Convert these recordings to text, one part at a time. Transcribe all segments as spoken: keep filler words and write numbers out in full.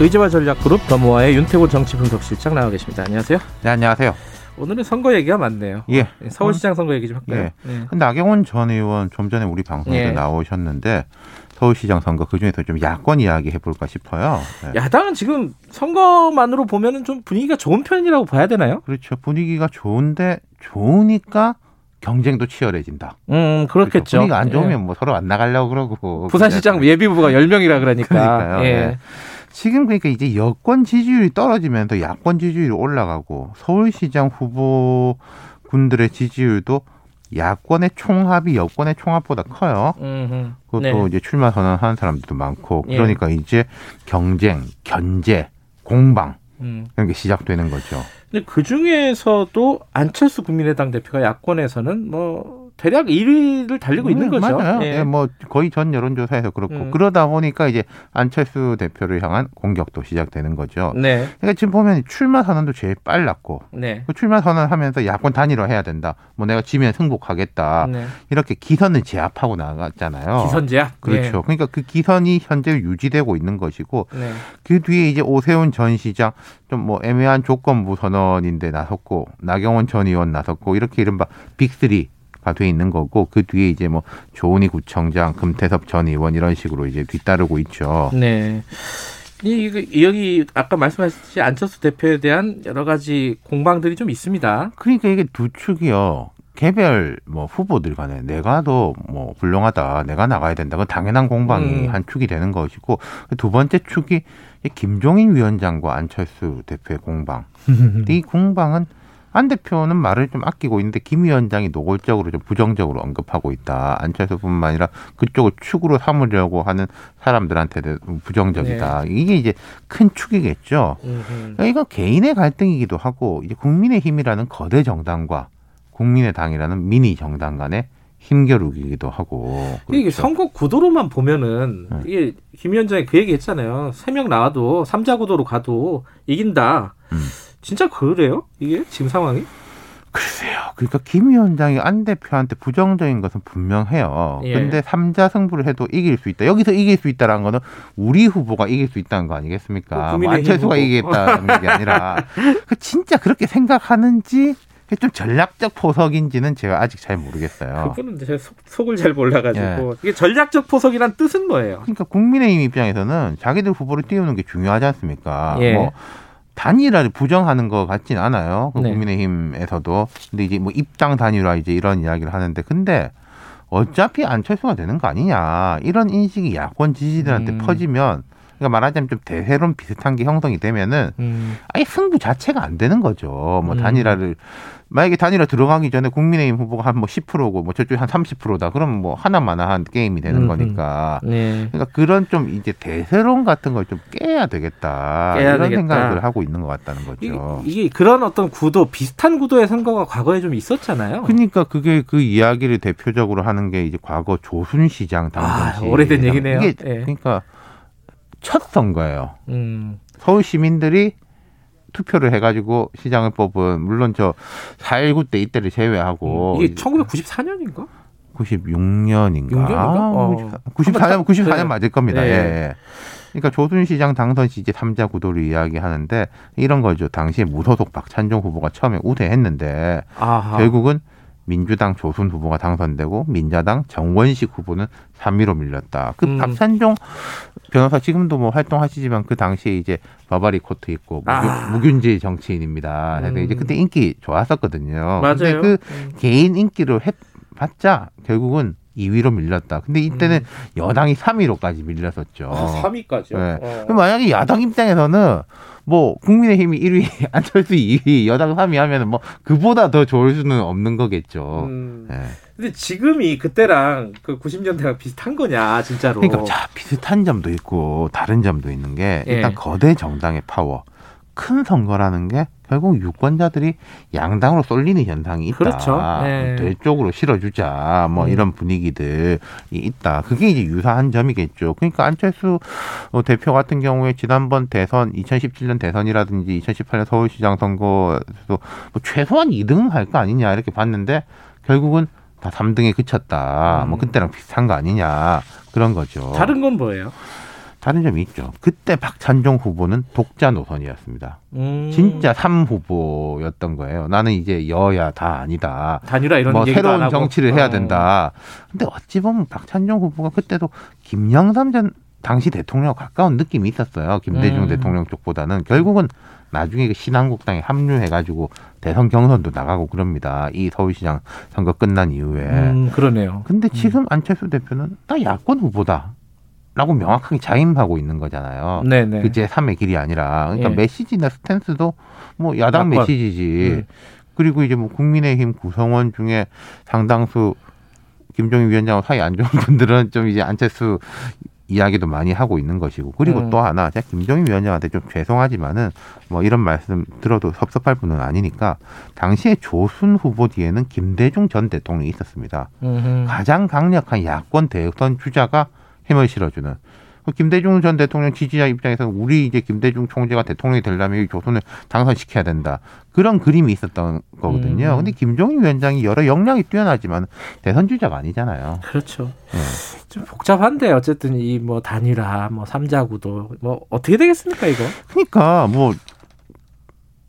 의지와 전략그룹 더모아의 윤태곤 정치분석실장 나와 계십니다. 안녕하세요. 네, 안녕하세요. 오늘은 선거 얘기가 많네요. 예. 서울시장 선거 얘기 좀 할까요? 예. 예. 나경원 전 의원 좀 전에 우리 방송에도 예. 나오셨는데 서울시장 선거 그중에서 좀 야권 이야기 해볼까 싶어요. 예. 야당은 지금 선거만으로 보면은 좀 분위기가 좋은 편이라고 봐야 되나요? 그렇죠. 분위기가 좋은데 좋으니까 경쟁도 치열해진다. 음, 그렇겠죠. 그렇죠. 분위기가 안 좋으면 예. 뭐 서로 안 나가려고 그러고. 부산시장 예비후보가 열 명이라 그러니까. 그러니까요. 예. 예. 지금 그러니까 이제 여권 지지율이 떨어지면서 야권 지지율이 올라가고 서울시장 후보군들의 지지율도 야권의 총합이 여권의 총합보다 커요. 음흠. 그것도 네. 이제 출마 선언하는 사람들도 많고 그러니까 예. 이제 경쟁, 견제, 공방 음. 이런 게 시작되는 거죠. 근데 그 중에서도 안철수 국민의당 대표가 야권에서는 뭐. 대략 일 위를 달리고 음, 있는 거죠. 맞아요. 예. 예, 뭐 거의 전 여론조사에서 그렇고 음. 그러다 보니까 이제 안철수 대표를 향한 공격도 시작되는 거죠. 네. 그러니까 지금 보면 출마 선언도 제일 빨랐고 네. 출마 선언하면서 야권 단일화해야 된다. 뭐 내가 지면 승복하겠다. 네. 이렇게 기선을 제압하고 나갔잖아요. 기선 제압. 그렇죠. 예. 그러니까 그 기선이 현재 유지되고 있는 것이고 네. 그 뒤에 이제 오세훈 전 시장 좀 뭐 애매한 조건부 선언인데 나섰고 나경원 전 의원 나섰고 이렇게 이른바 빅쓰리. 돼 있는 거고 그 뒤에 이제 뭐 조은희 구청장, 금태섭 전 의원 이런 식으로 이제 뒤따르고 있죠. 네. 이 여기 아까 말씀하셨듯이 안철수 대표에 대한 여러 가지 공방들이 좀 있습니다. 그러니까 이게 두 축이요. 개별 뭐 후보들 간에 내가 더 뭐 훌륭하다, 내가 나가야 된다. 그 당연한 공방이 음. 한 축이 되는 것이고 두 번째 축이 김종인 위원장과 안철수 대표의 공방. 이 공방은 안 대표는 말을 좀 아끼고 있는데 김 위원장이 노골적으로 좀 부정적으로 언급하고 있다. 안철수뿐만 아니라 그쪽을 축으로 삼으려고 하는 사람들한테도 부정적이다. 네. 이게 이제 큰 축이겠죠. 그러니까 이거 개인의 갈등이기도 하고 이제 국민의힘이라는 거대 정당과 국민의당이라는 미니 정당 간의 힘겨루기이기도 하고. 그렇죠. 이게 선거 구도로만 보면은 네. 이게 김 위원장이 그 얘기했잖아요. 세 명 나와도 삼자 구도로 가도 이긴다. 음. 진짜 그래요? 이게 지금 상황이? 글쎄요. 그러니까 김 위원장이 안 대표한테 부정적인 것은 분명해요. 그런데 예. 삼자 승부를 해도 이길 수 있다. 여기서 이길 수 있다라는 거는 우리 후보가 이길 수 있다는 거 아니겠습니까? 뭐 안철수가 이기겠다는 게 아니라 진짜 그렇게 생각하는지 좀 전략적 포석인지는 제가 아직 잘 모르겠어요. 그거는 제가 속, 속을 잘 몰라가지고. 예. 이게 전략적 포석이란 뜻은 뭐예요? 그러니까 국민의힘 입장에서는 자기들 후보를 띄우는 게 중요하지 않습니까? 예. 뭐 단일화를 부정하는 것 같진 않아요. 그 네. 국민의힘에서도. 근데 이제 뭐 입당 단일화 이제 이런 이야기를 하는데, 근데 어차피 안철수가 되는 거 아니냐. 이런 인식이 야권 지지들한테 음. 퍼지면, 그러니까 말하자면 좀 대세론 비슷한 게 형성이 되면은, 음. 아예 승부 자체가 안 되는 거죠. 뭐 단일화를. 음. 만약에 단일화 들어가기 전에 국민의힘 후보가 한 뭐 십 퍼센트고 뭐 저쪽이 한 삼십 퍼센트다. 그럼 뭐 하나마나 한 게임이 되는 음흠. 거니까. 네. 그러니까 그런 좀 이제 대세론 같은 걸 좀 깨야 되겠다. 깨야 이런 되겠다. 생각을 하고 있는 것 같다는 거죠. 이게, 이게 그런 어떤 구도, 비슷한 구도의 선거가 과거에 좀 있었잖아요. 그러니까 그게 그 이야기를 대표적으로 하는 게 이제 과거 조순 시장 당시. 아, 오래된 얘기네요. 이게 네. 그러니까 첫 선거예요. 음. 서울 시민들이 투표를 해가지고 시장을 뽑은 물론 저 사일구 때 이때를 제외하고 이게 천구백구십사 년인가? 구십육 년인가? 아, 구십사 년 구십사 년 맞을 겁니다. 네. 예. 그러니까 조순 시장 당선 시 이제 삼자 구도를 이야기하는데 이런 거죠. 당시에 무소속 박찬종 후보가 처음에 우세했는데 아하. 결국은 민주당 조순 후보가 당선되고 민자당 정원식 후보는 삼 위로 밀렸다. 그 음. 박찬종 변호사 지금도 뭐 활동하시지만 그 당시에 이제 바바리 코트 입고 아. 무균지 정치인입니다. 음. 이제 그때 인기 좋았었거든요. 맞아요. 근데 그 음. 개인 인기로 해봤자 결국은 이 위로 밀렸다. 근데 이때는 음. 여당이 삼 위로까지 밀렸었죠. 아, 삼 위까지요? 네. 어. 그럼 만약에 야당 입장에서는 뭐 국민의힘이 일 위, 안철수 이 위, 여당 삼 위 하면은 뭐 그보다 더 좋을 수는 없는 거겠죠. 음. 네. 근데 지금이 그때랑 그 구십 년대랑 비슷한 거냐 진짜로? 그러니까 자, 비슷한 점도 있고 다른 점도 있는 게 일단 예. 거대 정당의 파워. 큰 선거라는 게 결국 유권자들이 양당으로 쏠리는 현상이 있다. 그렇죠. 네. 될 쪽으로 실어주자. 뭐 음. 이런 분위기들이 있다. 그게 이제 유사한 점이겠죠. 그러니까 안철수 대표 같은 경우에 지난번 대선, 이천십칠 년 대선이라든지 이천십팔 년 서울시장 선거에서도 뭐 최소한 이 등 할 거 아니냐 이렇게 봤는데 결국은 다 삼 등에 그쳤다. 음. 뭐 그때랑 비슷한 거 아니냐 그런 거죠. 다른 건 뭐예요? 다른 점이 있죠. 그때 박찬종 후보는 독자 노선이었습니다. 음. 진짜 삼 후보였던 거예요. 나는 이제 여야 다 아니다. 단일화 이런 뭐 얘기도 새로운 안 하고. 정치를 해야 된다. 근데 어찌 보면 박찬종 후보가 그때도 김영삼 전 당시 대통령과 가까운 느낌이 있었어요. 김대중 음. 대통령 쪽보다는. 결국은 나중에 신한국당에 합류해가지고 대선 경선도 나가고 그럽니다. 이 서울시장 선거 끝난 이후에. 음, 그러네요. 근데 지금 음. 안철수 대표는 나 야권 후보다. 라고 명확하게 자임하고 있는 거잖아요. 네네. 그 제삼의 길이 아니라. 그러니까 예. 메시지나 스탠스도 뭐 야당 약간, 메시지지. 예. 그리고 이제 뭐 국민의힘 구성원 중에 상당수 김종인 위원장하고 사이 안 좋은 분들은 좀 이제 안철수 이야기도 많이 하고 있는 것이고. 그리고 음. 또 하나 제가 김종인 위원장한테 좀 죄송하지만은 뭐 이런 말씀 들어도 섭섭할 분은 아니니까 당시에 조순 후보 뒤에는 김대중 전 대통령이 있었습니다. 음흠. 가장 강력한 야권 대선 주자가 힘을 실어주는. 김대중 전 대통령 지지자 입장에서는 우리 이제 김대중 총재가 대통령이 되려면 조선을 당선시켜야 된다. 그런 그림이 있었던 거거든요. 그런데 음. 김종인 위원장이 여러 역량이 뛰어나지만 대선 주자가 아니잖아요. 그렇죠. 네. 좀 복잡한데 어쨌든 이 뭐 단일화, 뭐 삼자구도 뭐 어떻게 되겠습니까 이거? 그러니까 뭐.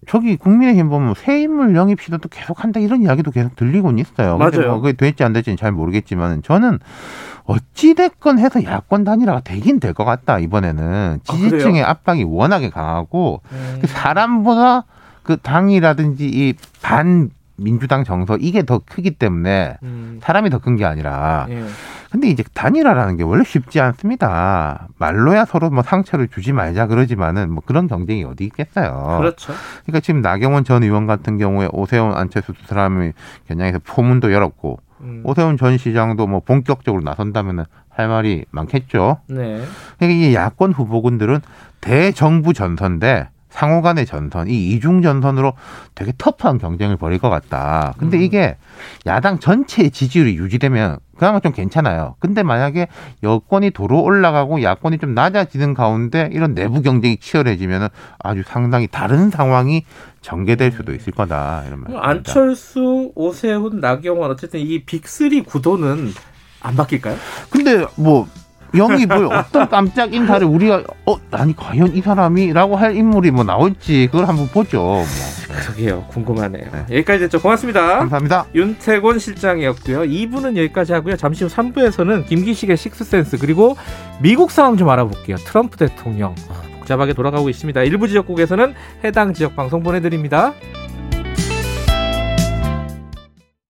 저기 국민의힘 보면 새 인물 영입 시도도 계속한다 이런 이야기도 계속 들리곤 있어요. 맞아요. 뭐 그게 될지 안 될지는 잘 모르겠지만 저는 어찌됐건 해서 야권 단일화가 되긴 될 것 같다. 이번에는 지지층의 아, 압박이 워낙에 강하고 음. 사람보다 그 당이라든지 이 반 민주당 정서 이게 더 크기 때문에 음. 사람이 더 큰 게 아니라 예. 근데 이제 단일화라는 게 원래 쉽지 않습니다. 말로야 서로 뭐 상처를 주지 말자 그러지만은 뭐 그런 경쟁이 어디 있겠어요. 그렇죠. 그러니까 지금 나경원 전 의원 같은 경우에 오세훈, 안철수 두 사람이 겨냥해서 포문도 열었고 음. 오세훈 전 시장도 뭐 본격적으로 나선다면은 할 말이 많겠죠. 네. 그러니까 이 야권 후보군들은 대정부 전선대 상호간의 전선, 이 이중 전선으로 되게 터프한 경쟁을 벌일 것 같다. 근데 음. 이게 야당 전체의 지지율이 유지되면 그나마 좀 괜찮아요. 근데 만약에 여권이 도로 올라가고 야권이 좀 낮아지는 가운데 이런 내부 경쟁이 치열해지면 아주 상당히 다른 상황이 전개될 수도 있을 거다. 이런 말입니다. 안철수, 오세훈, 나경원 어쨌든 이 빅쓰리 구도는 안 바뀔까요? 근데 뭐... 영입을 어떤 깜짝 인사를 우리가 어 아니 과연 이 사람이라고 할 인물이 뭐 나올지 그걸 한번 보죠. 뭐. 그러게요. 궁금하네요. 네. 여기까지 됐죠. 고맙습니다. 감사합니다. 윤태곤 실장이었고요. 이 부는 여기까지 하고요. 잠시 후 삼 부에서는 김기식의 식스센스 그리고 미국 상황 좀 알아볼게요. 트럼프 대통령 복잡하게 돌아가고 있습니다. 일부 지역국에서는 해당 지역 방송 보내드립니다.